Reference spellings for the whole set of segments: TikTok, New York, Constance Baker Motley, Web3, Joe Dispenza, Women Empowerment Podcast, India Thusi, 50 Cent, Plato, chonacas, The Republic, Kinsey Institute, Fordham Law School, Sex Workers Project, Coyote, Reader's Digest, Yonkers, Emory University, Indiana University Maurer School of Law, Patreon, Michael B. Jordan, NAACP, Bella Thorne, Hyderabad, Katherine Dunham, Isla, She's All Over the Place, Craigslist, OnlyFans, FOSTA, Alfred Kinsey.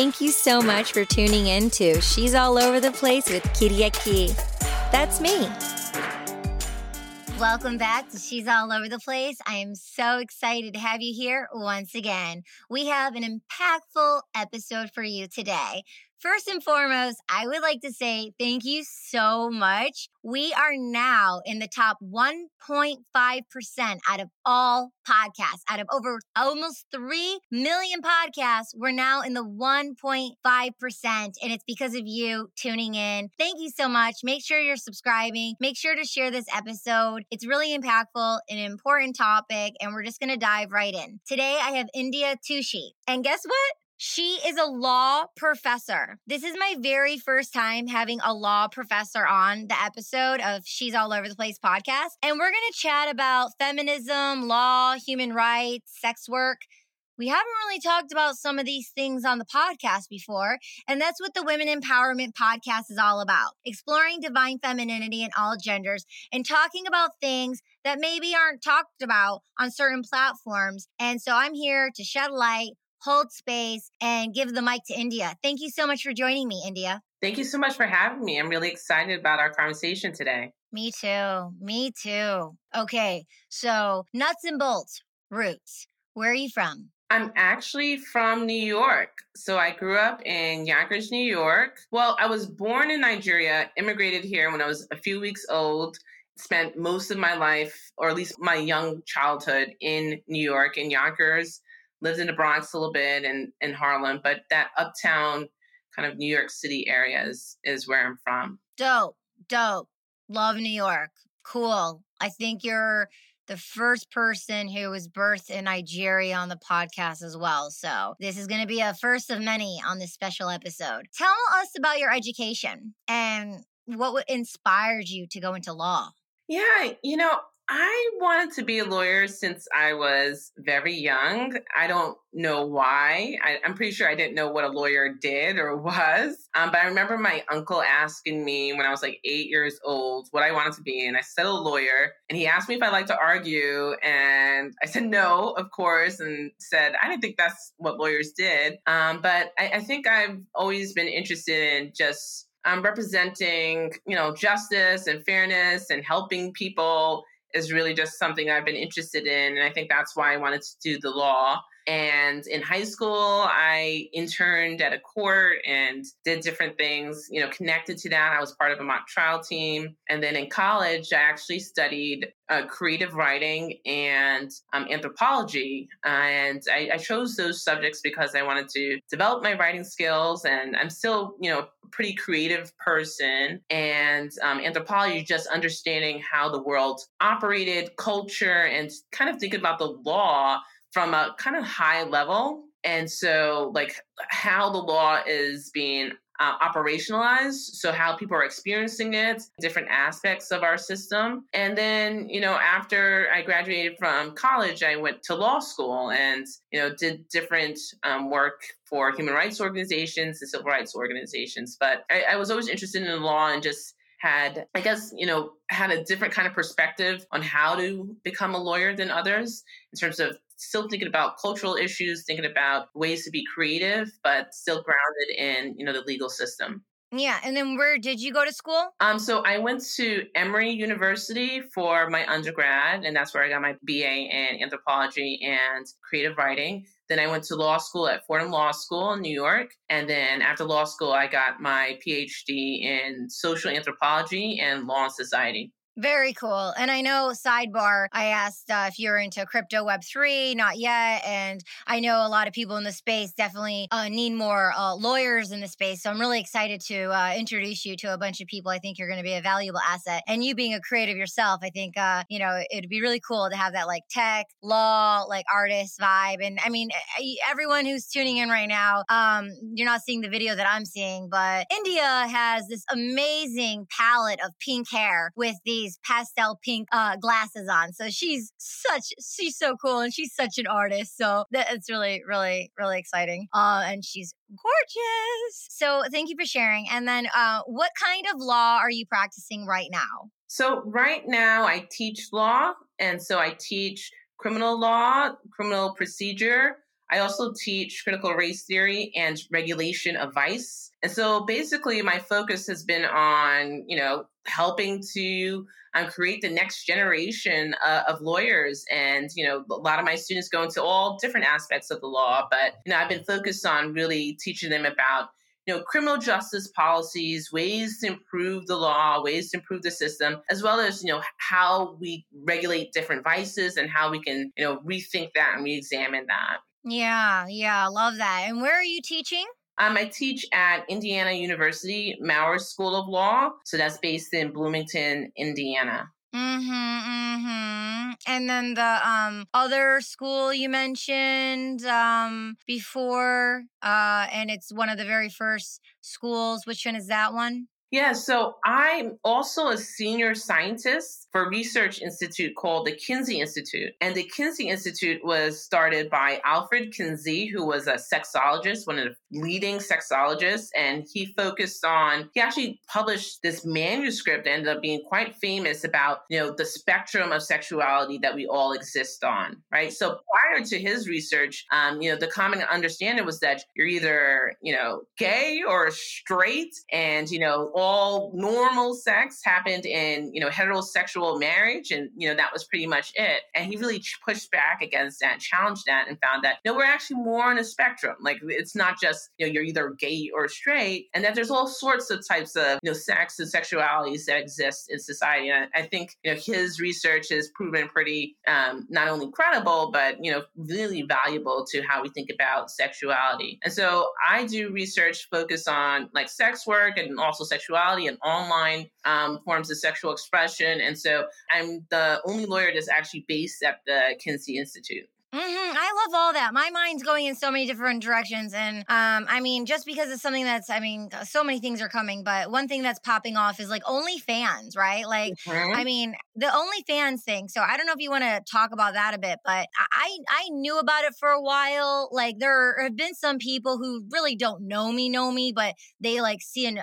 Thank you so much for tuning in to She's All Over the Place with Kiriaki. That's me. Welcome back to She's All Over the Place. I am so excited to have you here once again. We have an impactful episode for you today. First and foremost, I would like to say thank you so much. We are now in the top 1.5% out of all podcasts. Out of over almost 3 million podcasts, we're now in the 1.5%, and it's because of you tuning in. Thank you so much. Make sure you're subscribing. Make sure to share this episode. It's really impactful, an important topic, and we're just going to dive right in. Today, I have India Thusi, and guess what? She is a law professor. This is my very first time having a law professor on the episode of She's All Over the Place podcast. And we're going to chat about feminism, law, human rights, sex work. We haven't really talked about some of these things on the podcast before, and that's what the Women Empowerment Podcast is all about, exploring divine femininity in all genders and talking about things that maybe aren't talked about on certain platforms. And so I'm here to shed light, hold space, and give the mic to India. Thank you so much for joining me, India. Thank you so much for having me. I'm really excited about our conversation today. Me too. Me too. Okay, so nuts and bolts, roots. Where are you from? I'm actually from New York. So I grew up in Yonkers, New York. Well, I was born in Nigeria, immigrated here when I was a few weeks old, spent most of my life, or at least my young childhood, in New York, in Yonkers. Lived in the Bronx a little bit and in Harlem, but that uptown kind of New York City area is where I'm from. Dope. Love New York. Cool. I think you're the first person who was birthed in Nigeria on the podcast as well. So this is going to be a first of many on this special episode. Tell us about your education and what inspired you to go into law. Yeah, I wanted to be a lawyer since I was very young. I don't know why. I'm pretty sure I didn't know what a lawyer did or was. But I remember my uncle asking me when I was like 8 years old what I wanted to be. And I said a lawyer. And he asked me if I liked to argue. And I said no, of course, and said I didn't think that's what lawyers did. But I think I've always been interested in just representing, justice and fairness and helping people. Is really just something I've been interested in. And I think that's why I wanted to do the law. And in high school, I interned at a court and did different things, connected to that. I was part of a mock trial team. And then in college, I actually studied creative writing and anthropology. And I chose those subjects because I wanted to develop my writing skills. And I'm still, a pretty creative person. And anthropology, just understanding how the world operated, culture, and kind of thinking about the law from a kind of high level. And so how the law is being operationalized. So how people are experiencing it, different aspects of our system. And then, after I graduated from college, I went to law school and, did different work for human rights organizations and civil rights organizations. But I was always interested in law and just had a different kind of perspective on how to become a lawyer than others in terms of still thinking about cultural issues, thinking about ways to be creative, but still grounded in, the legal system. Yeah. And then where did you go to school? So I went to Emory University for my undergrad, and that's where I got my BA in anthropology and creative writing. Then I went to law school at Fordham Law School in New York. And then after law school, I got my PhD in social anthropology and law and society. Very cool. And I know, sidebar, I asked if you're into crypto Web3, not yet. And I know a lot of people in the space definitely need more lawyers in the space. So I'm really excited to introduce you to a bunch of people. I think you're going to be a valuable asset. And you being a creative yourself, I think, it'd be really cool to have that tech, law, artist vibe. And I mean, everyone who's tuning in right now, you're not seeing the video that I'm seeing, but India has this amazing palette of pink hair with these pastel pink glasses on. So she's so cool, and she's such an artist. So it's really, really, really exciting. And she's gorgeous. So thank you for sharing. And then what kind of law are you practicing right now? So right now I teach law. And so I teach criminal law, criminal procedure. I also teach critical race theory and regulation of vice. And so basically my focus has been on, helping to create the next generation of lawyers. And, a lot of my students go into all different aspects of the law, but, I've been focused on really teaching them about, criminal justice policies, ways to improve the law, ways to improve the system, as well as, how we regulate different vices and how we can, rethink that and reexamine that. Yeah. I love that. And where are you teaching? I teach at Indiana University Maurer School of Law. So that's based in Bloomington, Indiana. And then the other school you mentioned before, and it's one of the very first schools. Which one is that one? Yeah, so I'm also a senior scientist for a research institute called the Kinsey Institute. And the Kinsey Institute was started by Alfred Kinsey, who was a sexologist, one of the leading sexologists. And he focused on, he actually published this manuscript that ended up being quite famous about, the spectrum of sexuality that we all exist on, right? So prior to his research, the common understanding was that you're either, gay or straight, and, all normal sex happened in, heterosexual marriage. And, that was pretty much it. And he really pushed back against that, challenged that, and found that, we're actually more on a spectrum. Like, it's not just, you're either gay or straight, and that there's all sorts of types of, sex and sexualities that exist in society. And I think, his research has proven pretty, not only credible, but, really valuable to how we think about sexuality. And so I do research focused on like sex work and also sexuality. And online forms of sexual expression. And so I'm the only lawyer that's actually based at the Kinsey Institute. I love all that. My mind's going in so many different directions. And just because it's something that's, so many things are coming, but one thing that's popping off is like OnlyFans, right? Like, the OnlyFans thing. So I don't know if you want to talk about that a bit, but I knew about it for a while. Like, there have been some people who really don't know me, but they like see an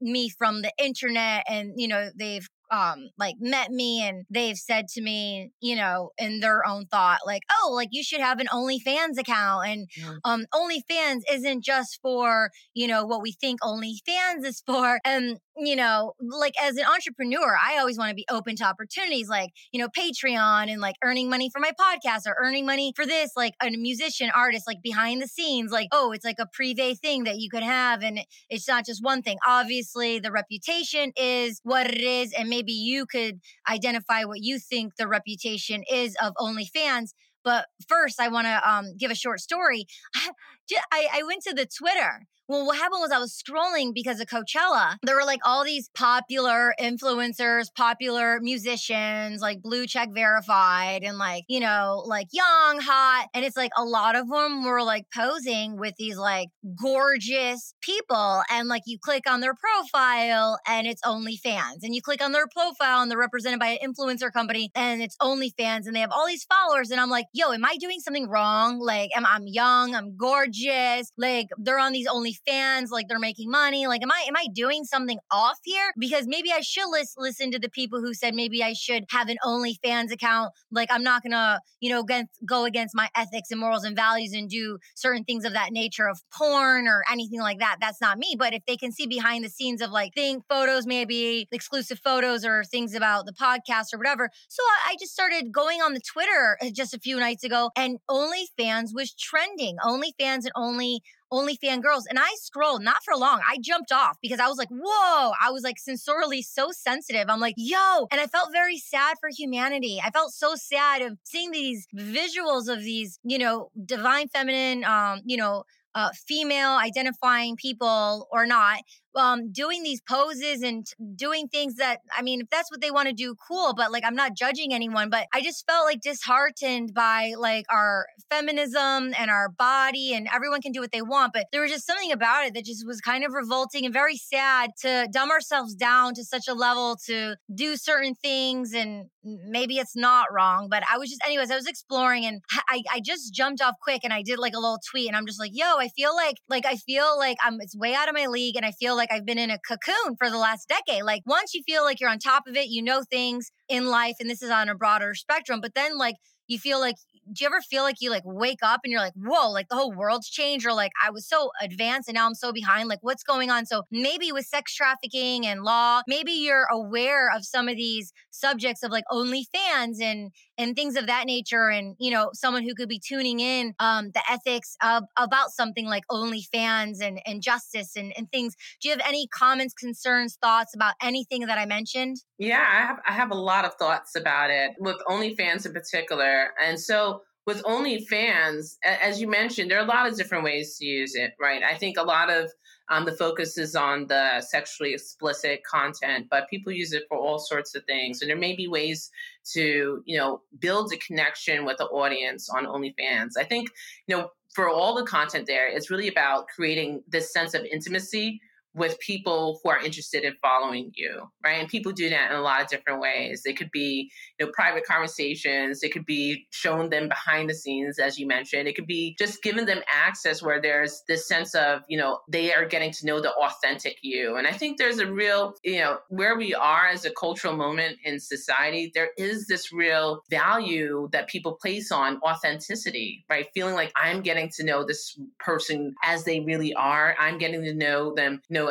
me from the internet, and, they've met me, and they've said to me, in their own thought, like, oh, like you should have an OnlyFans account. And OnlyFans isn't just for, what we think OnlyFans is for. And, like as an entrepreneur, I always want to be open to opportunities like, Patreon and like earning money for my podcast or earning money for this, like a musician, artist, like behind the scenes, like, oh, it's like a privé thing that you could have. And it's not just one thing. Obviously, the reputation is what it is. And maybe you could identify what you think the reputation is of OnlyFans. But first, I want to give a short story. I went to the Twitter. Well, what happened was I was scrolling because of Coachella. There were like all these popular influencers, popular musicians, like Blue Check Verified and like, like young, hot. And it's like a lot of them were like posing with these like gorgeous people. And like you click on their profile and it's OnlyFans. And you click on their profile and they're represented by an influencer company and it's OnlyFans. And they have all these followers. And I'm like, yo, am I doing something wrong? Like, I'm young, I'm gorgeous. Like, they're on these OnlyFans, like they're making money. Like, am I doing something off here? Because maybe I should listen to the people who said maybe I should have an OnlyFans account. Like, I'm not gonna, go against my ethics and morals and values and do certain things of that nature of porn or anything like that. That's not me. But if they can see behind the scenes of like photos, maybe exclusive photos or things about the podcast or whatever. So I just started going on the Twitter just a few nights ago, and OnlyFans was trending. OnlyFans and OnlyFans girls. And I scrolled, not for long. I jumped off because I was like, whoa, I was like sensorially so sensitive. I'm like, yo. And I felt very sad for humanity. I felt so sad of seeing these visuals of these, divine feminine, female identifying people or not, doing these poses and doing things that, if that's what they want to do, cool, but like, I'm not judging anyone, but I just felt like disheartened by like our feminism and our body, and everyone can do what they want. But there was just something about it that just was kind of revolting and very sad to dumb ourselves down to such a level to do certain things. And maybe it's not wrong, but I was exploring, and I just jumped off quick, and I did like a little tweet, and I'm just like, yo, I feel like it's way out of my league, and I feel like I've been in a cocoon for the last decade. Like, once you feel like you're on top of it, things in life, and this is on a broader spectrum, but then like you feel like do you ever feel like you like wake up and you're like, whoa, like the whole world's changed, or like I was so advanced and now I'm so behind, like what's going on? So maybe with sex trafficking and law, maybe you're aware of some of these subjects of like OnlyFans and things of that nature. And, you know, someone who could be tuning in the ethics of about something like OnlyFans and justice and things. Do you have any comments, concerns, thoughts about anything that I mentioned? Yeah, I have a lot of thoughts about it with OnlyFans in particular. And so with OnlyFans, as you mentioned, there are a lot of different ways to use it, right? I think a lot of the focus is on the sexually explicit content, but people use it for all sorts of things. And there may be ways to, you know, build a connection with the audience on OnlyFans. I think, you know, for all the content there, it's really about creating this sense of intimacy with people who are interested in following you, right? And people do that in a lot of different ways. It could be, you know, private conversations. It could be showing them behind the scenes, as you mentioned. It could be just giving them access where there's this sense of, you know, they are getting to know the authentic you. And I think there's a real, you know, where we are as a cultural moment in society, there is this real value that people place on authenticity, right? Feeling like I'm getting to know this person as they really are. I'm getting to know them, you know,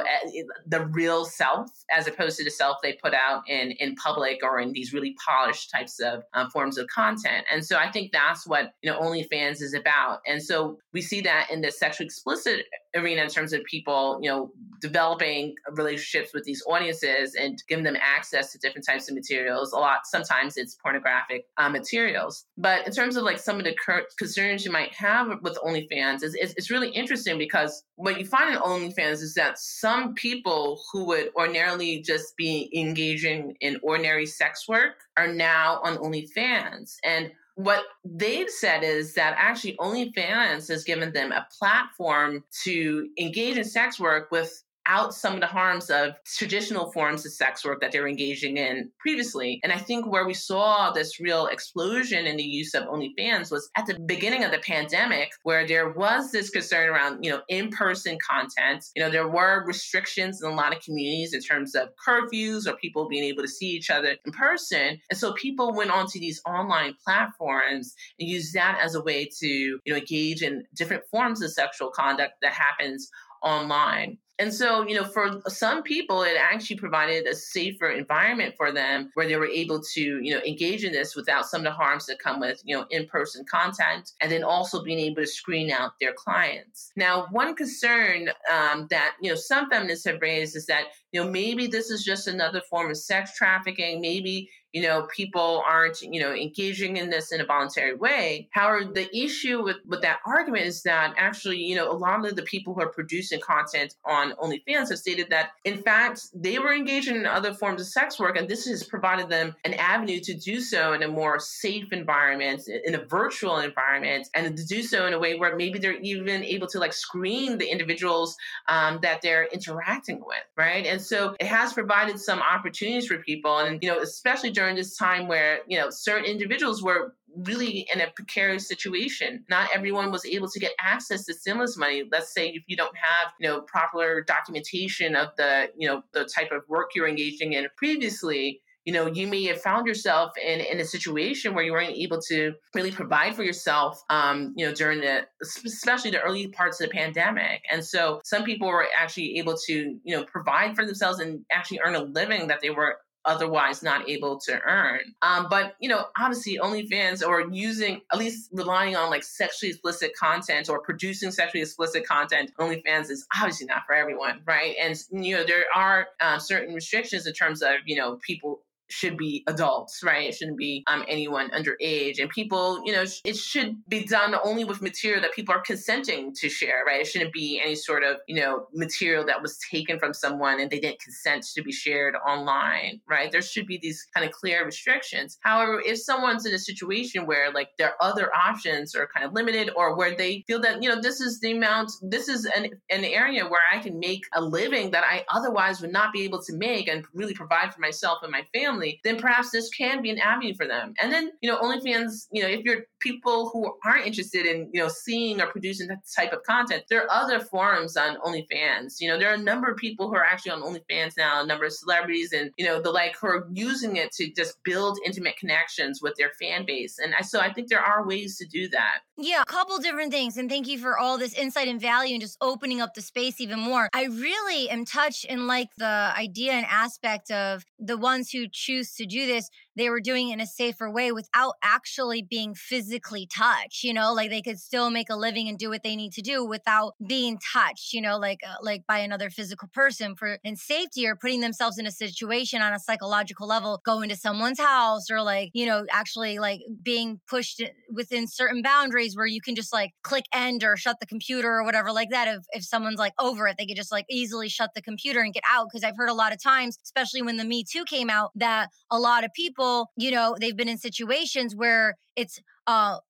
the real self, as opposed to the self they put out in public or in these really polished types of forms of content. And so I think that's what, you know, OnlyFans is about. And so we see that in the sexually explicit arena in terms of people, you know, developing relationships with these audiences and giving them access to different types of materials. A lot, sometimes it's pornographic materials. But in terms of like some of the concerns you might have with OnlyFans, it's really interesting because what you find in OnlyFans is that some people who would ordinarily just be engaging in ordinary sex work are now on OnlyFans. And what they've said is that actually OnlyFans has given them a platform to engage in sex work without some of the harms of traditional forms of sex work that they were engaging in previously. And I think where we saw this real explosion in the use of OnlyFans was at the beginning of the pandemic, where there was this concern around, you know, in-person content. You know, there were restrictions in a lot of communities in terms of curfews or people being able to see each other in person. And so people went onto these online platforms and used that as a way to, you know, engage in different forms of sexual conduct that happens online. And so, you know, for some people, it actually provided a safer environment for them where they were able to, you know, engage in this without some of the harms that come with, you know, in-person content, and then also being able to screen out their clients. Now, one concern that, you know, some feminists have raised is that, you know, maybe this is just another form of sex trafficking. Maybe, you know, people aren't, you know, engaging in this in a voluntary way. However, the issue with that argument is that actually, you know, a lot of the people who are producing content on OnlyFans have stated that, in fact, they were engaging in other forms of sex work, and this has provided them an avenue to do so in a more safe environment, in a virtual environment, and to do so in a way where maybe they're even able to like screen the individuals that they're interacting with, right? And so it has provided some opportunities for people, and, you know, especially during this time where, you know, certain individuals were really in a precarious situation. Not everyone was able to get access to stimulus money. Let's say if you don't have, you know, proper documentation of the, you know, the type of work you're engaging in previously, you know, you may have found yourself in a situation where you weren't able to really provide for yourself, you know, during the, especially the early parts of the pandemic. And so some people were actually able to, you know, provide for themselves and actually earn a living that they were otherwise not able to earn. But, you know, obviously OnlyFans or using, at least relying on like sexually explicit content or producing sexually explicit content, OnlyFans is obviously not for everyone, right? And, you know, there are certain restrictions in terms of, you know, people should be adults, right? It shouldn't be anyone underage. And people, you know, it should be done only with material that people are consenting to share, right? It shouldn't be any sort of, you know, material that was taken from someone and they didn't consent to be shared online, right? There should be these kind of clear restrictions. However, if someone's in a situation where like their other options are kind of limited, or where they feel that, you know, this is the amount, this is an area where I can make a living that I otherwise would not be able to make and really provide for myself and my family, family, then perhaps this can be an avenue for them. And then, you know, OnlyFans, you know, if you're people who aren't interested in, you know, seeing or producing that type of content, there are other forums on OnlyFans. You know, there are a number of people who are actually on OnlyFans now, a number of celebrities and, you know, the like, who are using it to just build intimate connections with their fan base. And so I think there are ways to do that. Yeah, a couple different things. And thank you for all this insight and value and just opening up the space even more. I really am touched and like the idea and aspect of the ones who choose to do this, they were doing it in a safer way without actually being physically touched, you know, like they could still make a living and do what they need to do without being touched, you know, like by another physical person for in safety or putting themselves in a situation on a psychological level, going to someone's house or like, you know, actually like being pushed within certain boundaries where you can just like click end or shut the computer or whatever like that. If someone's like over it, they could just like easily shut the computer and get out. Cause I've heard a lot of times, especially when the Me Too came out, that a lot of people, you know, they've been in situations where it's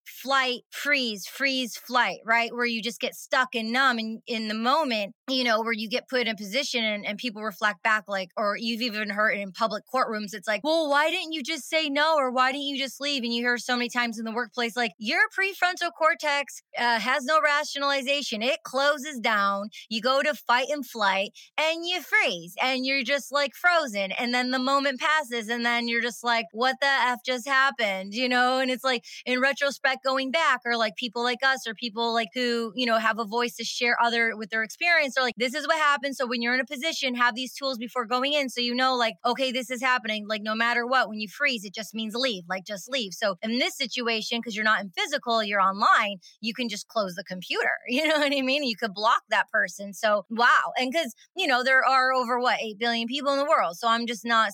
flight, freeze, flight, right? Where you just get stuck and numb in the moment, you know, where you get put in a position and people reflect back like, or you've even heard in public courtrooms, it's like, well, why didn't you just say no? Or why didn't you just leave? And you hear so many times in the workplace, like your prefrontal cortex has no rationalization. It closes down. You go to fight and flight and you freeze and you're just like frozen. And then the moment passes and then you're just like, what the F just happened? You know? And it's like in retrospect going back, or like people like us or people like who, you know, have a voice to share other with their experience, or like, this is what happened. So when you're in a position, have these tools before going in. So, you know, like, okay, this is happening. Like no matter what, when you freeze, it just means leave, like just leave. So in this situation, because you're not in physical, you're online, you can just close the computer. You know what I mean? You could block that person. So, wow. And because, you know, there are over 8 billion people in the world. So I'm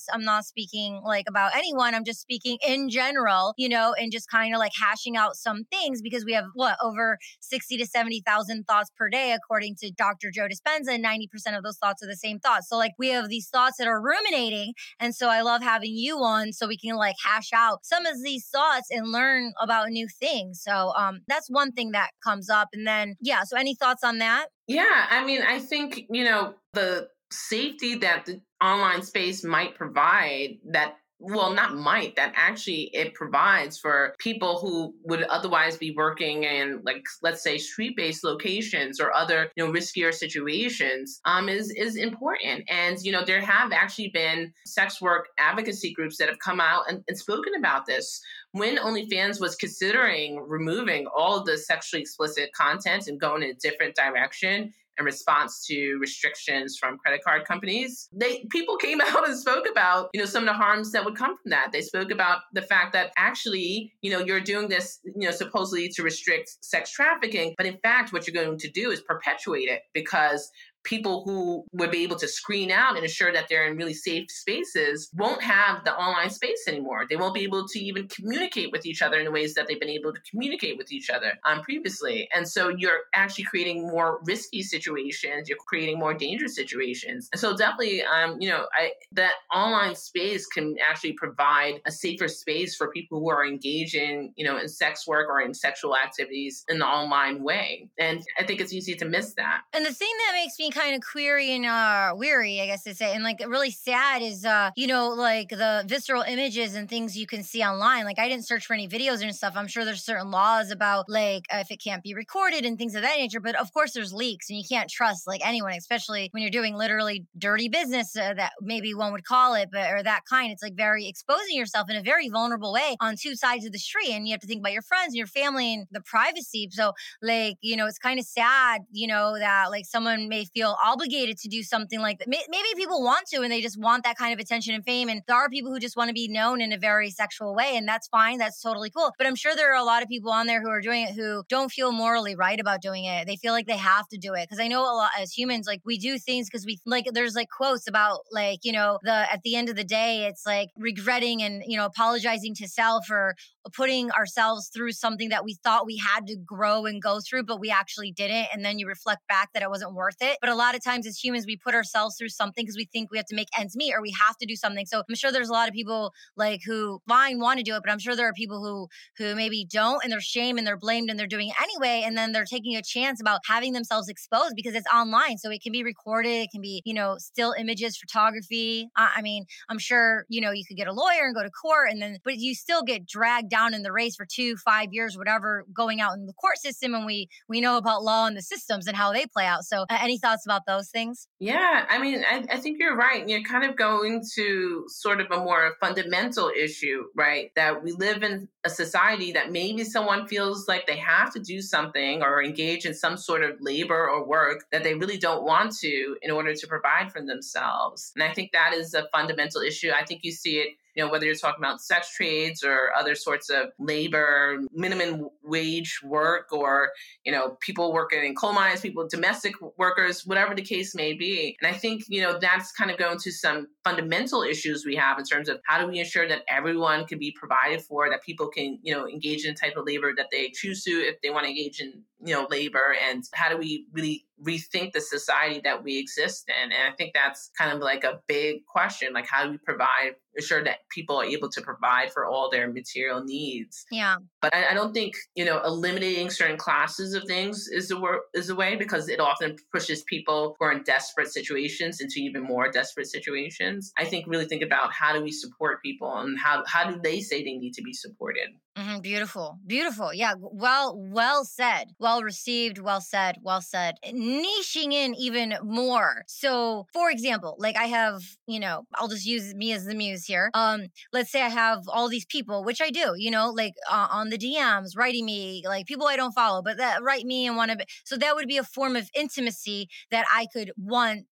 not speaking like about anyone. I'm just speaking in general, you know, and just kind of like hashing out some things because we have over 60 to 70,000 thoughts per day, according to Dr. Joe Dispenza, and 90% of those thoughts are the same thoughts. So like we have these thoughts that are ruminating. And so I love having you on so we can like hash out some of these thoughts and learn about new things. So that's one thing that comes up. And then, yeah. So any thoughts on that? Yeah. I mean, I think, you know, the safety that the online space might provide that actually it provides for people who would otherwise be working in, like, let's say street-based locations or other, you know, riskier situations is important. And, you know, there have actually been sex work advocacy groups that have come out and spoken about this. When OnlyFans was considering removing all the sexually explicit content and going in a different direction, in response to restrictions from credit card companies, people came out and spoke about, you know, some of the harms that would come from that. They spoke about the fact that actually, you know, you're doing this, you know, supposedly to restrict sex trafficking, but in fact, what you're going to do is perpetuate it because people who would be able to screen out and ensure that they're in really safe spaces won't have the online space anymore. They won't be able to even communicate with each other in the ways that they've been able to communicate with each other previously. And so you're actually creating more risky situations. You're creating more dangerous situations. And so definitely, you know, that online space can actually provide a safer space for people who are engaged in, you know, in sex work or in sexual activities in the online way. And I think it's easy to miss that. And the thing that makes me kind of query and weary, I guess they say, and like really sad is, you know, like the visceral images and things you can see online. Like I didn't search for any videos and stuff. I'm sure there's certain laws about like if it can't be recorded and things of that nature. But of course, there's leaks, and you can't trust like anyone, especially when you're doing literally dirty business that maybe one would call it, but or that kind. It's like very exposing yourself in a very vulnerable way on two sides of the street, and you have to think about your friends and your family and the privacy. So like, you know, it's kind of sad, you know, that like someone may feel obligated to do something like that. Maybe people want to, and they just want that kind of attention and fame. And there are people who just want to be known in a very sexual way, and that's fine. That's totally cool. But I'm sure there are a lot of people on there who are doing it who don't feel morally right about doing it. They feel like they have to do it. Because I know a lot as humans, like we do things because we like. There's like quotes about like, you know, at the end of the day, it's like regretting and, you know, apologizing to self or putting ourselves through something that we thought we had to grow and go through, but we actually didn't. And then you reflect back that it wasn't worth it. But But a lot of times as humans, we put ourselves through something because we think we have to make ends meet or we have to do something. So I'm sure there's a lot of people like who want to do it, but I'm sure there are people who maybe don't, and they're shamed and they're blamed and they're doing it anyway. And then they're taking a chance about having themselves exposed because it's online. So it can be recorded. It can be, still images, photography. I mean, I'm sure, you could get a lawyer and go to court but you still get dragged down in the race for 2-5 years, whatever, going out in the court system. And we know about law and the systems and how they play out. So any thoughts about those things? Yeah. I mean, I think you're right. You're kind of going to sort of a more fundamental issue, right? That we live in a society that maybe someone feels like they have to do something or engage in some sort of labor or work that they really don't want to in order to provide for themselves. And I think that is a fundamental issue. I think you see it, whether you're talking about sex trades or other sorts of labor, minimum wage work, or, people working in coal mines, domestic workers, whatever the case may be. And I think, that's kind of going to some fundamental issues we have in terms of how do we ensure that everyone can be provided for, that people can, engage in the type of labor that they choose to if they want to engage in, labor, and how do we really rethink the society that we exist in? And I think that's kind of like a big question, like how do we ensure that people are able to provide for all their material needs? Yeah. But I don't think, eliminating certain classes of things is the way, because it often pushes people who are in desperate situations into even more desperate situations. I think really think about how do we support people and how do they say they need to be supported? Mm-hmm. Beautiful. Beautiful. Yeah. Well said. Well received. Well said. Well said. Niching in even more. So for example, like I have, I'll just use me as the muse here. Let's say I have all these people, which I do, on the DMs writing me, like people I don't follow, but that write me and want to. So that would be a form of intimacy that I could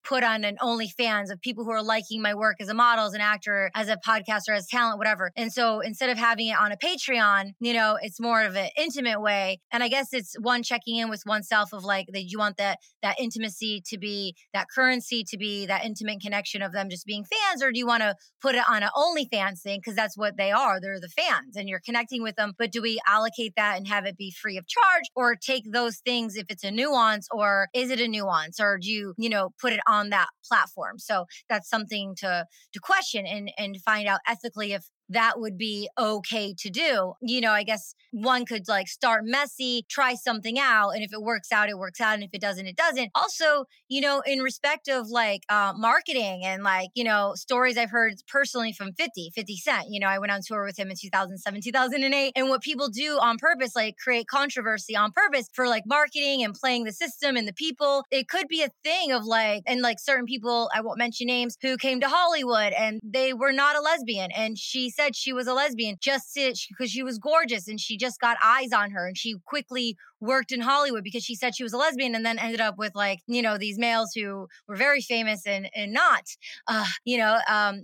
put on an OnlyFans of people who are liking my work as a model, as an actor, as a podcaster, as talent, whatever. And so instead of having it on a Patreon, it's more of an intimate way. And I guess it's one checking in with oneself of like that you want that intimacy to be that currency, to be that intimate connection of them just being fans, or do you want to put it on an OnlyFans thing? Because that's what they are. They're the fans and you're connecting with them. But do we allocate that and have it be free of charge, or take those things if it's a nuance, or is it a nuance, or do you, put it on that platform? So that's something to question and find out ethically if that would be okay to do. I guess one could like start messy, try something out. And if it works out, it works out. And if it doesn't, it doesn't. Also, in respect of like marketing and like, stories I've heard personally from 50 Cent, I went on tour with him in 2007, 2008. And what people do on purpose, like create controversy on purpose for like marketing and playing the system and the people. It could be a thing of like, and like certain people, I won't mention names, who came to Hollywood and they were not a lesbian. And she said she was a lesbian just because she was gorgeous and she just got eyes on her, and she quickly worked in Hollywood because she said she was a lesbian, and then ended up with like, these males who were very famous and not,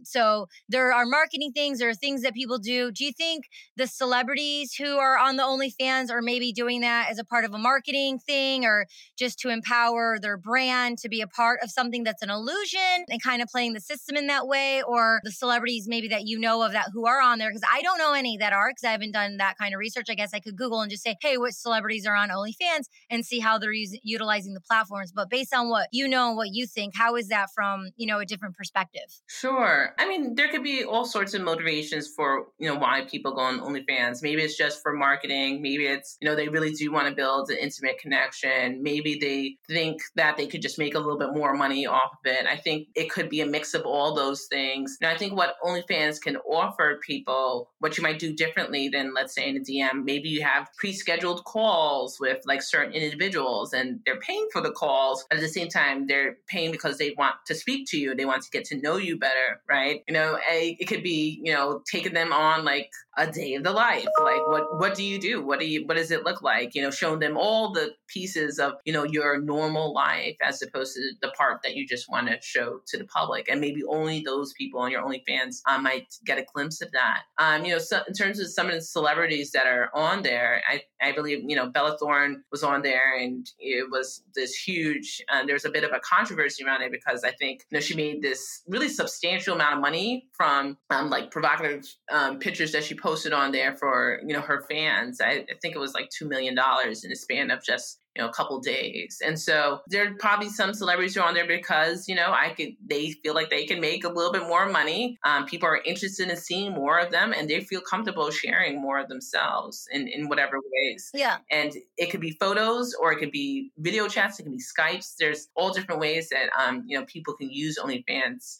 so there are marketing things, there are things that people do. Do you think the celebrities who are on the OnlyFans are maybe doing that as a part of a marketing thing, or just to empower their brand to be a part of something that's an illusion and kind of playing the system in that way? Or the celebrities maybe that you know of that who are on there? Because I don't know any that are, because I haven't done that kind of research. I guess I could Google and just say, hey, what celebrities are on OnlyFans, and see how they're utilizing the platforms. But based on what you know and what you think, how is that from, a different perspective? Sure. I mean, there could be all sorts of motivations for, why people go on OnlyFans. Maybe it's just for marketing. Maybe it's, they really do want to build an intimate connection. Maybe they think that they could just make a little bit more money off of it. I think it could be a mix of all those things. And I think what OnlyFans can offer people, what you might do differently than, let's say, in a DM, maybe you have pre-scheduled calls with like certain individuals, and they're paying for the calls, but at the same time, they're paying because they want to speak to you. They want to get to know you better, right? It could be, taking them on like a day of the life. Like, what do you do? What does it look like? Showing them all the pieces of, your normal life, as opposed to the part that you just want to show to the public. And maybe only those people on your OnlyFans might get a glimpse of that. So in terms of some of the celebrities that are on there, I believe, Bella Thorne was on there, and it was this huge, there's a bit of a controversy around it, because I think, she made this really substantial amount of money from like provocative pictures that she posted on there for, her fans. I think it was like $2 million in the span of just you know, a couple days. And so there are probably some celebrities who are on there because, you know, they feel like they can make a little bit more money. People are interested in seeing more of them and they feel comfortable sharing more of themselves in whatever ways. Yeah. And it could be photos or it could be video chats. It can be Skypes. There's all different ways that, you know, people can use OnlyFans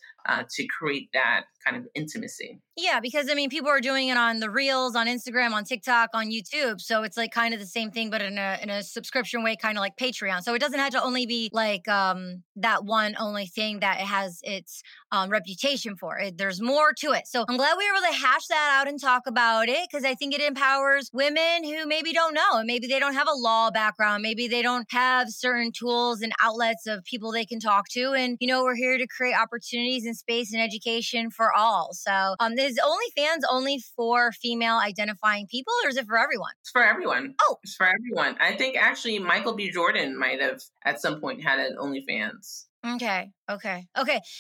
to create that kind of intimacy. Yeah, because I mean, people are doing it on the Reels, on Instagram, on TikTok, on YouTube. So it's like kind of the same thing, but in a subscription way, kind of like Patreon. So it doesn't have to only be like that one only thing that it has its reputation for. There's more to it. So I'm glad we were able to hash that out and talk about it because I think it empowers women who maybe don't know and maybe they don't have a law background. Maybe they don't have certain tools and outlets of people they can talk to. And, you know, we're here to create opportunities and space and education for all. So is OnlyFans only for female identifying people or is it for everyone? It's for everyone. Oh, it's for everyone. I think actually Michael B. Jordan might have at some point had an OnlyFans. Okay.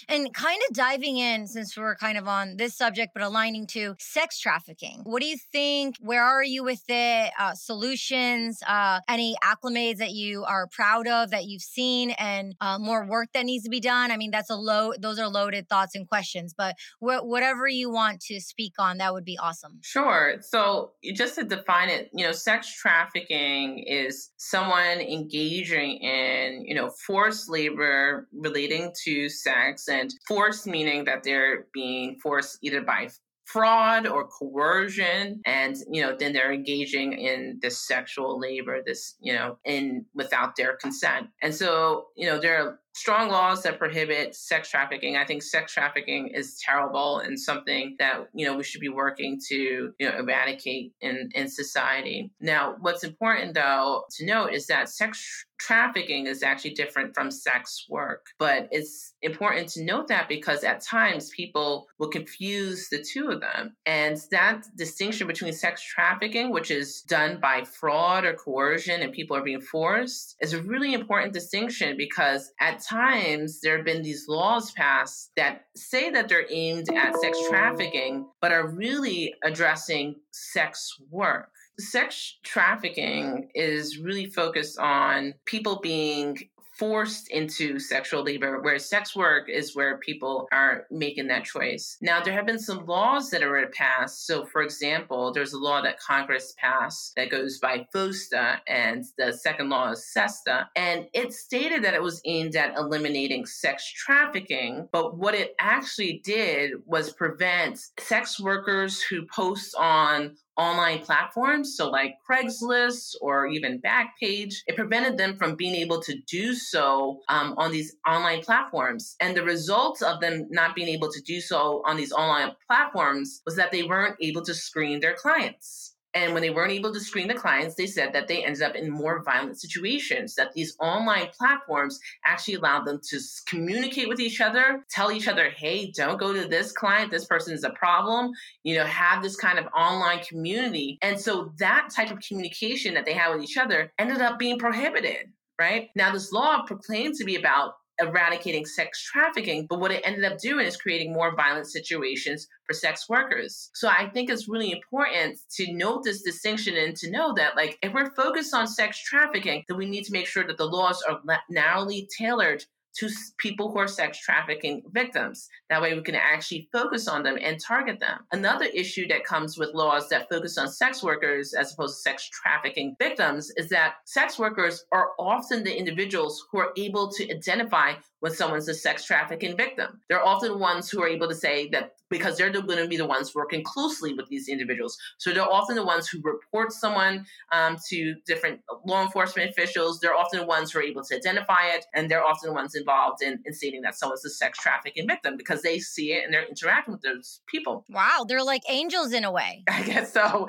And kind of diving in since we're kind of on this subject, but aligning to sex trafficking. What do you think? Where are you with it? Solutions, any acclimates that you are proud of that you've seen and more work that needs to be done? I mean, those are loaded thoughts and questions, but whatever you want to speak on, that would be awesome. Sure. So just to define it, you know, sex trafficking is someone engaging in, you know, forced labor relating to sex, and forced meaning that they're being forced either by fraud or coercion. And, you know, then they're engaging in this sexual labor, this, you know, in without their consent. And so, you know, there are strong laws that prohibit sex trafficking. I think sex trafficking is terrible and something that, you know, we should be working to, you know, eradicate in society. Now, what's important though to note is that sex trafficking is actually different from sex work, but it's important to note that because at times people will confuse the two of them. And that distinction between sex trafficking, which is done by fraud or coercion and people are being forced, is a really important distinction because at times there have been these laws passed that say that they're aimed at sex trafficking, but are really addressing sex work. Sex trafficking is really focused on people being forced into sexual labor, whereas sex work is where people are making that choice. Now, there have been some laws that are passed. So, for example, there's a law that Congress passed that goes by FOSTA, and the second law is SESTA. And it stated that it was aimed at eliminating sex trafficking, but what it actually did was prevent sex workers who post on online platforms, so like Craigslist or even Backpage, it prevented them from being able to do so on these online platforms. And the result of them not being able to do so on these online platforms was that they weren't able to screen their clients. And when they weren't able to screen the clients, they said that they ended up in more violent situations, that these online platforms actually allowed them to communicate with each other, tell each other, hey, don't go to this client. This person is a problem. You know, have this kind of online community. And so that type of communication that they had with each other ended up being prohibited, right? Now, this law proclaimed to be about eradicating sex trafficking, but what it ended up doing is creating more violent situations for sex workers. So I think it's really important to note this distinction and to know that, like, if we're focused on sex trafficking, then we need to make sure that the laws are narrowly tailored to people who are sex trafficking victims. That way we can actually focus on them and target them. Another issue that comes with laws that focus on sex workers as opposed to sex trafficking victims is that sex workers are often the individuals who are able to identify when someone's a sex trafficking victim. They're often ones who are able to say that because they're going to be the ones working closely with these individuals. So they're often the ones who report someone to different law enforcement officials. They're often the ones who are able to identify it. And they're often the ones involved in stating that someone's a sex trafficking victim because they see it and they're interacting with those people. Wow. They're like angels in a way. I guess so.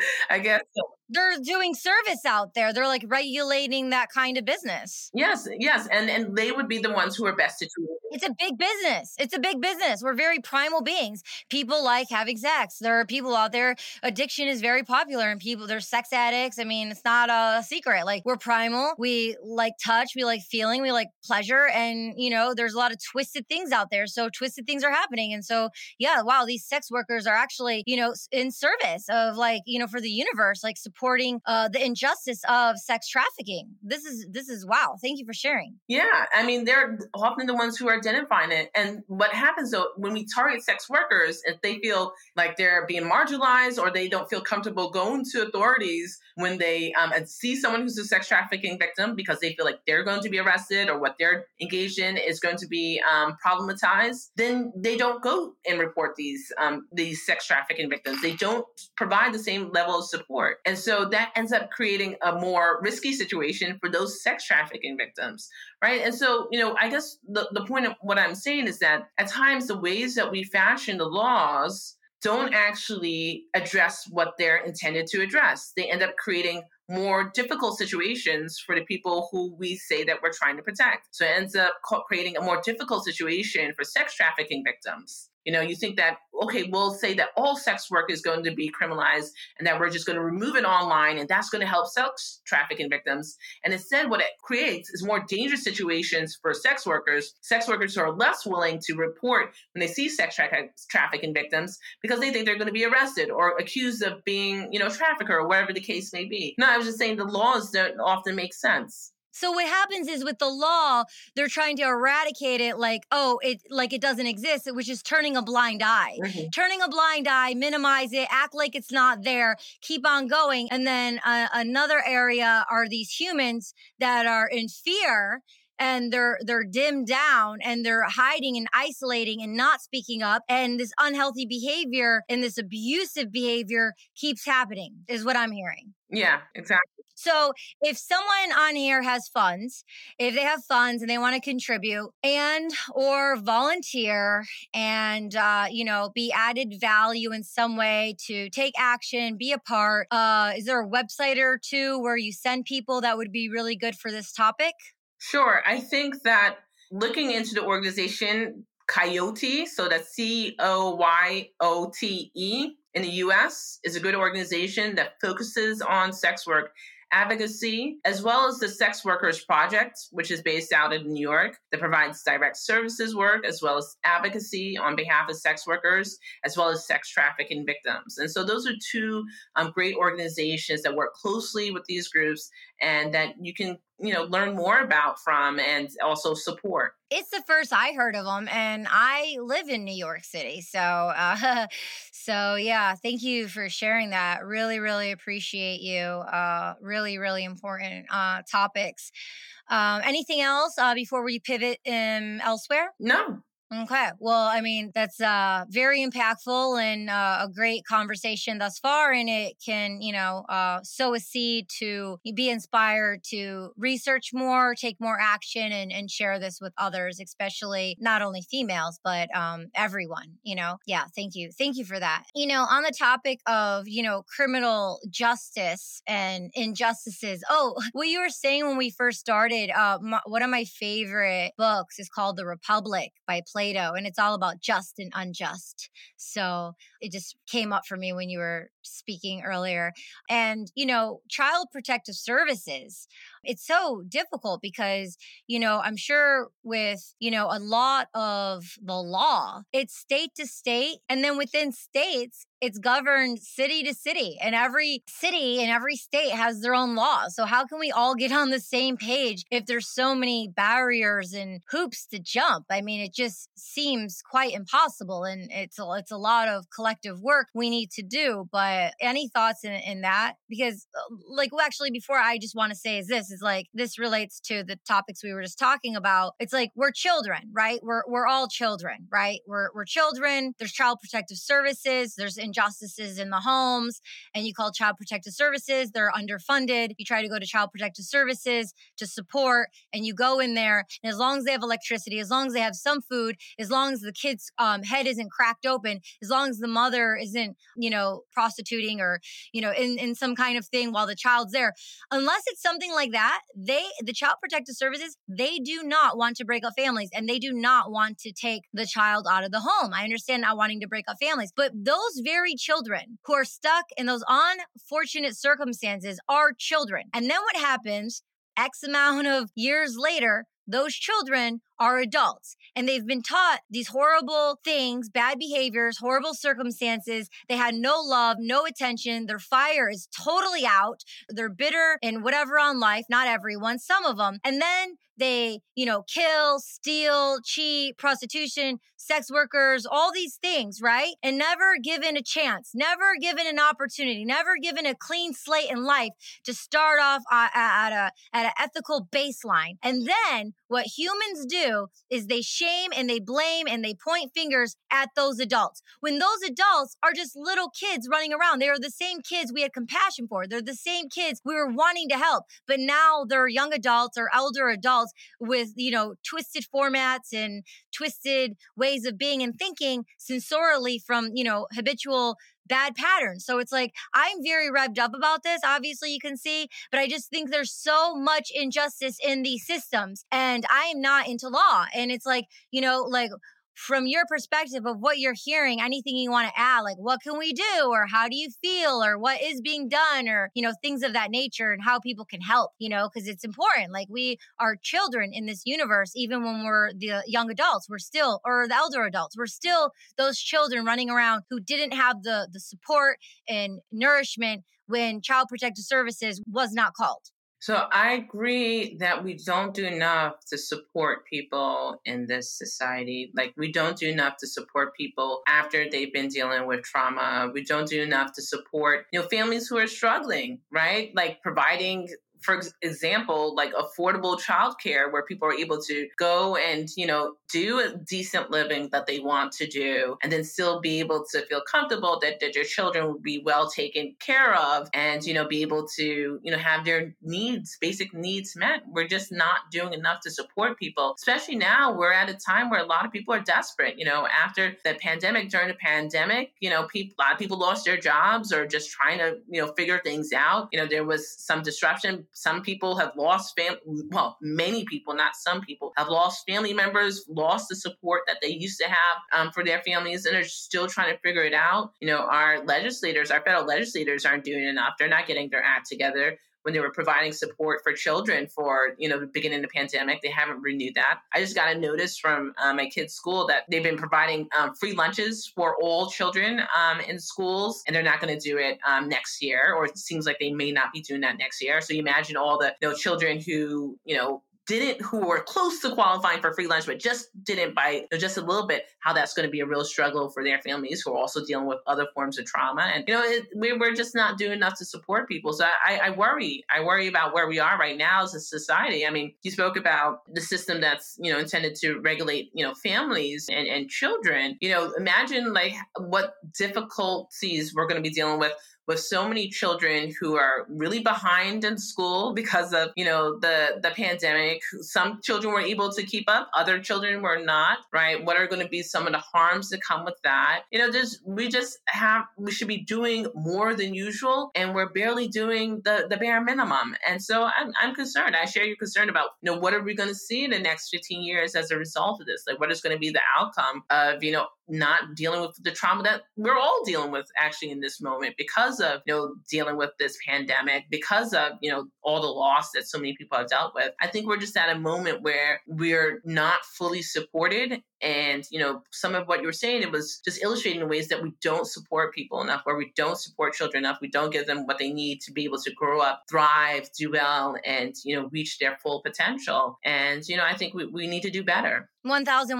They're doing service out there. They're like regulating that kind of business. Yes. And they would be the ones who are best situated. It's a big business. We're very primal beings. People like having sex. There are people out there. Addiction is very popular and people, they're sex addicts. I mean, it's not a secret. Like, we're primal. We like touch. We like feeling. We like pleasure. And, you know, there's a lot of twisted things out there. So twisted things are happening. And so, yeah, wow, these sex workers are actually, you know, in service of, like, you know, for the universe, like, supporting the injustice of sex trafficking. This is wow. Thank you for sharing. Yeah. I mean, they're often the ones who are identifying it. And what happens though, when we target sex workers, if they feel like they're being marginalized or they don't feel comfortable going to authorities when they see someone who's a sex trafficking victim because they feel like they're going to be arrested or what they're engaged in is going to be problematized, then they don't go and report these sex trafficking victims. They don't provide the same level of support. And so that ends up creating a more risky situation for those sex trafficking victims, right? And so, you know, I guess the point of what I'm saying is that at times the ways that we fashion the laws don't actually address what they're intended to address. They end up creating more difficult situations for the people who we say that we're trying to protect. So it ends up creating a more difficult situation for sex trafficking victims. You know, you think that, okay, we'll say that all sex work is going to be criminalized and that we're just going to remove it online and that's going to help sex trafficking victims. And instead, what it creates is more dangerous situations for sex workers who are less willing to report when they see sex trafficking victims because they think they're going to be arrested or accused of being, you know, trafficker or whatever the case may be. No, I was just saying the laws don't often make sense. So what happens is with the law, they're trying to eradicate it it doesn't exist, which is turning a blind eye. Mm-hmm. Turning a blind eye, minimize it, act like it's not there, keep on going. And then another area are these humans that are in fear and they're dimmed down and they're hiding and isolating and not speaking up. And this unhealthy behavior and this abusive behavior keeps happening is what I'm hearing. Yeah, exactly. So if someone on here has funds, if they have funds and they want to contribute and or volunteer and, be added value in some way to take action, be a part, is there a website or two where you send people that would be really good for this topic? Sure. I think that looking into the organization Coyote, so that's Coyote in the U.S., is a good organization that focuses on sex work advocacy, as well as the Sex Workers Project, which is based out of New York, that provides direct services work, as well as advocacy on behalf of sex workers, as well as sex trafficking victims. And so those are two great organizations that work closely with these groups and that you can learn more about from and also support. It's the first I heard of them, and I live in New York City. So yeah, thank you for sharing that. Really, really appreciate you. Really, really important topics. Anything else before we pivot elsewhere? No. Okay. Well, I mean, that's very impactful and a great conversation thus far. And it can, sow a seed to be inspired to research more, take more action and share this with others, especially not only females, but everyone, Yeah. Thank you. Thank you for that. On the topic of, criminal justice and injustices. Oh, what you were saying when we first started, one of my favorite books is called The Republic by Plato, and it's all about just and unjust. So it just came up for me when you were speaking earlier. And, Child Protective Services, it's so difficult because, I'm sure with, a lot of the law, it's state to state. And then within states, it's governed city to city, and every city and every state has their own law. So how can we all get on the same page if there's so many barriers and hoops to jump? I mean, it just seems quite impossible, and it's a lot of collective work we need to do. But any thoughts in that? Because before I just want to say is this, this relates to the topics we were just talking about. It's like, we're children, right? We're all children, right? We're children. There's Child Protective Services. There's injustices in the homes, and you call Child Protective Services, they're underfunded. You try to go to Child Protective Services to support, and you go in there, and as long as they have electricity, as long as they have some food, as long as the kid's head isn't cracked open, as long as the mother isn't, prostituting or, in some kind of thing while the child's there, unless it's something like that, the Child Protective Services, they do not want to break up families, and they do not want to take the child out of the home. I understand not wanting to break up families, but those very children who are stuck in those unfortunate circumstances are children. And then what happens X amount of years later, those children are adults, and they've been taught these horrible things, bad behaviors, horrible circumstances. They had no love, no attention. Their fire is totally out. They're bitter and whatever on life, not everyone, some of them. And then they, kill, steal, cheat, prostitution, sex workers, all these things, right? And never given a chance, never given an opportunity, never given a clean slate in life to start off at an ethical baseline. And then what humans do is they shame and they blame and they point fingers at those adults, when those adults are just little kids running around. They are the same kids we had compassion for. They're the same kids we were wanting to help, but now they're young adults or elder adults with, twisted formats and twisted ways of being and thinking sensorially from, habitual bad patterns. So it's like, I'm very revved up about this, obviously you can see, but I just think there's so much injustice in these systems, and I am not into law. And it's like, from your perspective of what you're hearing, anything you want to add, like what can we do, or how do you feel, or what is being done, or, things of that nature, and how people can help, because it's important. Like, we are children in this universe, even when we're the young adults, or the elder adults, we're still those children running around who didn't have the support and nourishment when Child Protective Services was not called. So I agree that we don't do enough to support people in this society. Like, we don't do enough to support people after they've been dealing with trauma. We don't do enough to support, families who are struggling, right? Like providing, for example, like affordable childcare where people are able to go and, do a decent living that they want to do, and then still be able to feel comfortable that their children will be well taken care of and, be able to, have their needs, basic needs met. We're just not doing enough to support people, especially now. We're at a time where a lot of people are desperate, after the pandemic, during the pandemic, a lot of people lost their jobs or just trying to, figure things out. There was some disruption. Some people have lost many people, not some people, have lost family members, lost the support that they used to have for their families, and are still trying to figure it out. Our federal legislators aren't doing enough. They're not getting their act together. When they were providing support for children for, the beginning of the pandemic, they haven't renewed that. I just got a notice from my kid's school that they've been providing free lunches for all children in schools, and they're not going to do it next year, or it seems like they may not be doing that next year. So you imagine all the children who, who were close to qualifying for free lunch, but just didn't by just a little bit, how that's going to be a real struggle for their families who are also dealing with other forms of trauma. And, we're just not doing enough to support people. So I worry about where we are right now as a society. I mean, you spoke about the system that's, intended to regulate, families and children. Imagine like what difficulties we're going to be dealing with so many children who are really behind in school because of, the pandemic. Some children were able to keep up, other children were not, right? What are going to be some of the harms that come with that? We should be doing more than usual, and we're barely doing the bare minimum. And so I'm concerned. I share your concern about, what are we going to see in the next 15 years as a result of this? Like, what is going to be the outcome of, not dealing with the trauma that we're all dealing with actually in this moment because of, dealing with this pandemic, because of, all the loss that so many people have dealt with. I think we're just at a moment where we're not fully supported. And, some of what you were saying, it was just illustrating the ways that we don't support people enough, where we don't support children enough. We don't give them what they need to be able to grow up, thrive, do well, and, reach their full potential. And, I think we need to do better. 1,000.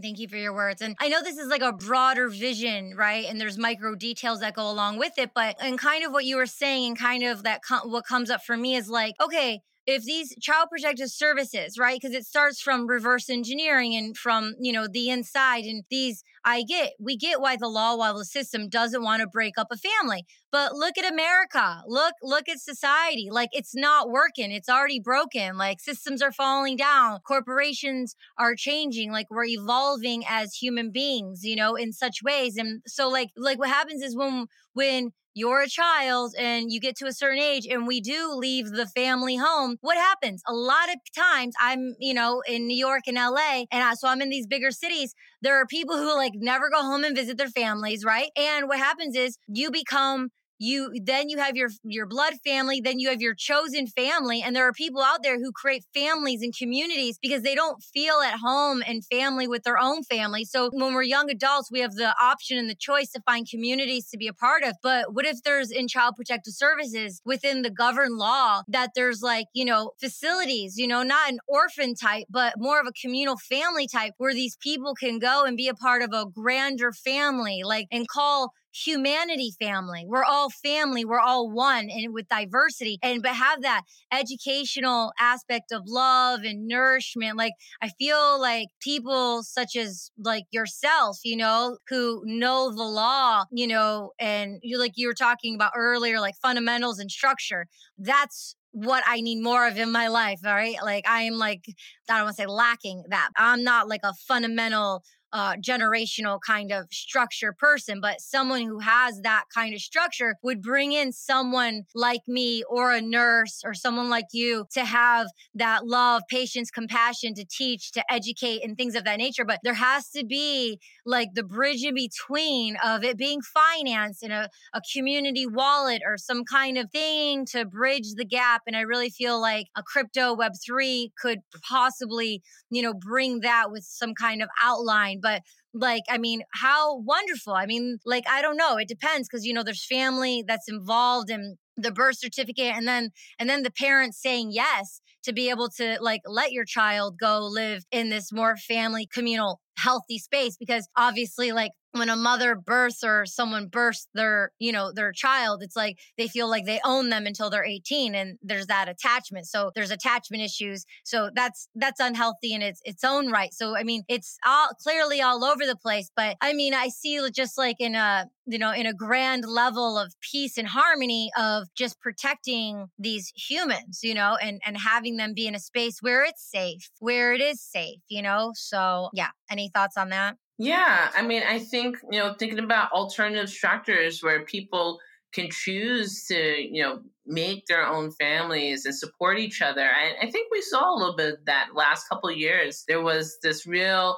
Thank you for your words. And I know this is like a broader vision, right? And there's micro details that go along with it. But in kind of what you were saying, and kind of that what comes up for me is like, okay, if these Child Protective Services, right? Because it starts from reverse engineering and from, the inside, and these, we get why the law, why the system doesn't want to break up a family. But look at America. Look at society. Like, it's not working. It's already broken. Like, systems are falling down. Corporations are changing. Like, we're evolving as human beings, in such ways. And so like what happens is when you're a child and you get to a certain age and we do leave the family home, what happens? A lot of times I'm, in New York and LA, and so I'm in these bigger cities. There are people who never go home and visit their families, right? And what happens is you become Then you have your blood family, then you have your chosen family. And there are people out there who create families and communities because they don't feel at home and family with their own family. So when we're young adults, we have the option and the choice to find communities to be a part of. But what if there's in Child Protective Services within the governed law that there's like, you know, facilities, you know, not an orphan type, but more of a communal family type where these people can go and be a part of a grander family, like, and call humanity family. We're all family. We're all one, and with diversity, but have that educational aspect of love and nourishment. Like, I feel like people such as like yourself, you know, who know the law, you know, and you, like you were talking about earlier, like fundamentals and structure. That's what I need more of in my life. All right. Like, I am like, I don't want to say lacking that. I'm not like a fundamental generational kind of structure person, but someone who has that kind of structure would bring in someone like me or a nurse or someone like you to have that love, patience, compassion, to teach, to educate, and things of that nature. But there has to be like the bridge in between of it being financed and a community wallet or some kind of thing to bridge the gap. And I really feel like a crypto Web3 could possibly, you know, bring that with some kind of outline. But like, I mean, how wonderful. I mean, like, I don't know. It depends because, you know, there's family that's involved in the birth certificate and then the parents saying yes to be able to like let your child go live in this more family, communal, healthy space. Because obviously, like, when a mother births or someone births their, you know, their child, it's like they feel like they own them until they're 18, and there's that attachment. So there's attachment issues. So that's unhealthy in its own right. So I mean, it's all clearly all over the place. But I mean, I see just like in a grand level of peace and harmony of just protecting these humans, you know, and having them be in a space where it's safe, where it is safe, you know. So yeah, any thoughts on that? Yeah. I mean, I think, you know, thinking about alternative structures where people can choose to, you know, make their own families and support each other. I think we saw a little bit of that last couple of years. There was this real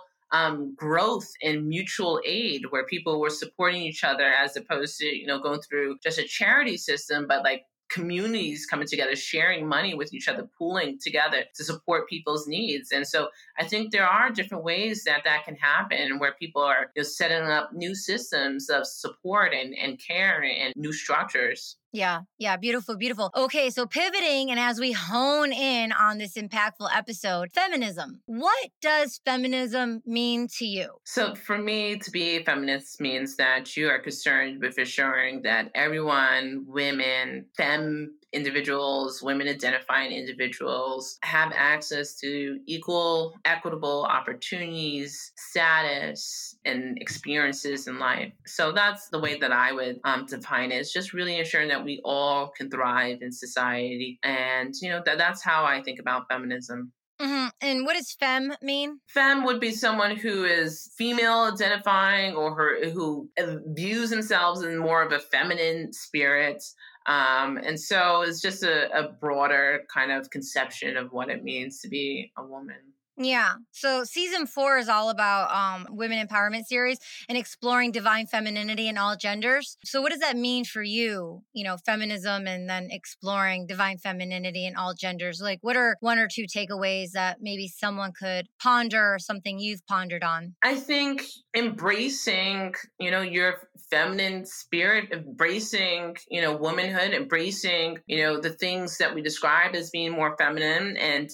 growth in mutual aid where people were supporting each other as opposed to, you know, going through just a charity system, but like communities coming together, sharing money with each other, pooling together to support people's needs. And so I think there are different ways that can happen where people are just setting up new systems of support and care and new structures. Yeah. Yeah. Beautiful. Beautiful. Okay. So pivoting, and as we hone in on this impactful episode, feminism. What does feminism mean to you? So for me, to be a feminist means that you are concerned with ensuring that everyone, women, femme individuals, women identifying individuals, have access to equal, equitable opportunities, status, and experiences in life. So that's the way that I would define it. It's just really ensuring that we all can thrive in society. And, you know, that's how I think about feminism. Mm-hmm. And what does femme mean? Femme would be someone who is female identifying who views themselves in more of a feminine spirit. And so it's just a broader kind of conception of what it means to be a woman. Yeah. So season 4 is all about women empowerment series and exploring divine femininity in all genders. So what does that mean for you, you know, feminism and then exploring divine femininity in all genders? Like, what are one or two takeaways that maybe someone could ponder or something you've pondered on? I think embracing, you know, your feminine spirit, embracing, you know, womanhood, embracing, you know, the things that we describe as being more feminine and,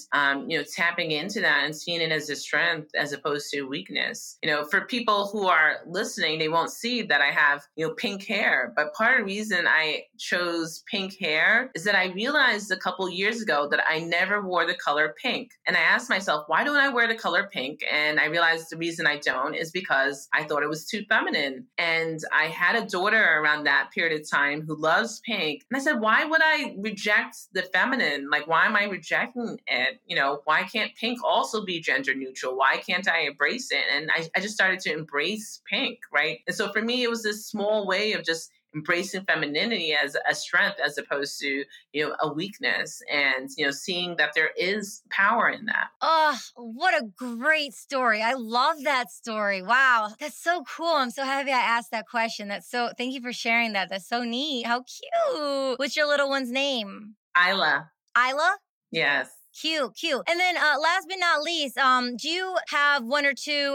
you know, tapping into that and seeing it as a strength as opposed to weakness. You know, for people who are listening, they won't see that I have, you know, pink hair. But part of the reason I chose pink hair is that I realized a couple years ago that I never wore the color pink. And I asked myself, why don't I wear the color pink? And I realized the reason I don't is because I thought it was too feminine. And I had a daughter around that period of time who loves pink. And I said, why would I reject the feminine? Like, why am I rejecting it? You know, why can't pink also be gender neutral? Why can't I embrace it? And I just started to embrace pink, right? And so for me, it was this small way of just embracing femininity as a strength as opposed to, you know, a weakness, and, you know, seeing that there is power in that. Oh, what a great story. I love that story. Wow. That's so cool. I'm so happy I asked that question. Thank you for sharing that. That's so neat. How cute. What's your little one's name? Isla. Isla? Yes. Cute, cute. And then last but not least, do you have one or two,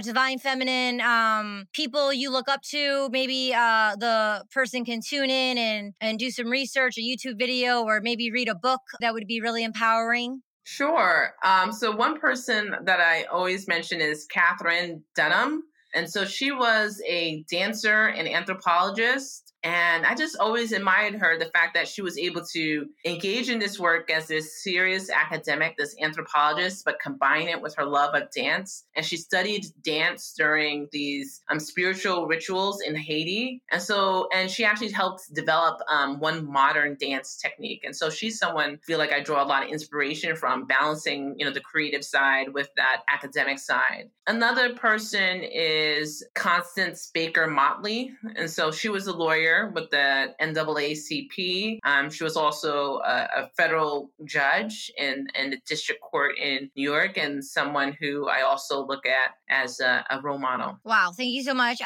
divine feminine people you look up to? Maybe the person can tune in and do some research, a YouTube video, or maybe read a book that would be really empowering? Sure. So one person that I always mention is Katherine Dunham. And so she was a dancer and anthropologist. And I just always admired her, the fact that she was able to engage in this work as this serious academic, this anthropologist, but combine it with her love of dance. And she studied dance during these spiritual rituals in Haiti. And she actually helped develop one modern dance technique. And so she's someone I feel like I draw a lot of inspiration from, balancing, you know, the creative side with that academic side. Another person is Constance Baker Motley. And so she was a lawyer with the NAACP. She was also a federal judge in the district court in New York, and someone who I also look at as a role model. Wow. Thank you so much.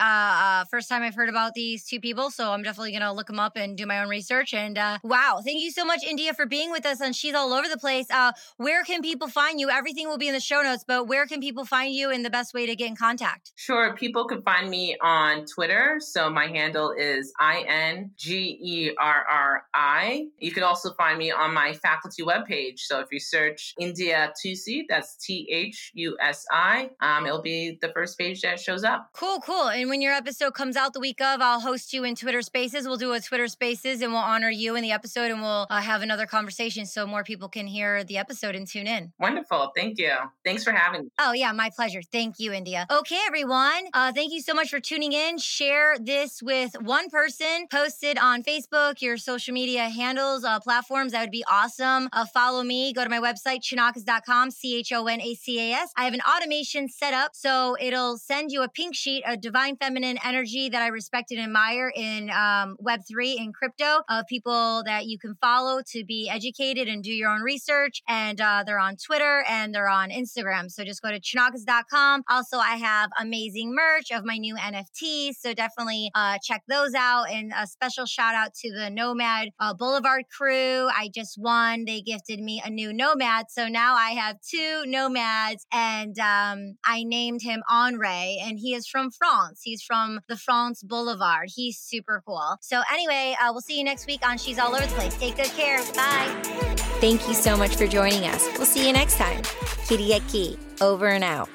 First time I've heard about these two people, so I'm definitely going to look them up and do my own research. And wow. Thank you so much, India, for being with us on She's All Over the Place. Where can people find you? Everything will be in the show notes, but where can people find you and the best way to get in contact? Sure. People can find me on Twitter. So my handle is INGERRI. You can also find me on my faculty webpage. So if you search India Thusi, that's THUSI, it'll be the first page that shows up. Cool, cool. And when your episode comes out the week of, I'll host you in Twitter Spaces. We'll do a Twitter Spaces and we'll honor you in the episode, and we'll have another conversation so more people can hear the episode and tune in. Wonderful. Thank you. Thanks for having me. Oh, yeah. My pleasure. Thank you, India. Okay, everyone. Thank you so much for tuning in. Share this with one person. Posted on Facebook, your social media handles, platforms. That would be awesome. Follow me. Go to my website, Chonacas.com, Chonacas. I have an automation set up, so it'll send you a pink sheet, a divine feminine energy that I respect and admire in Web3 and crypto, of people that you can follow to be educated and do your own research. And they're on Twitter and they're on Instagram. So just go to Chonacas.com. Also, I have amazing merch of my new NFTs. So definitely check those out. And a special shout out to the Nomad Boulevard crew. I just won. They gifted me a new Nomad. So now I have two Nomads, and I named him Henri, and he is from France. He's from the France Boulevard. He's super cool. So anyway, we'll see you next week on She's All Over the Place. Take good care. Bye. Thank you so much for joining us. We'll see you next time. Kiriaki, over and out.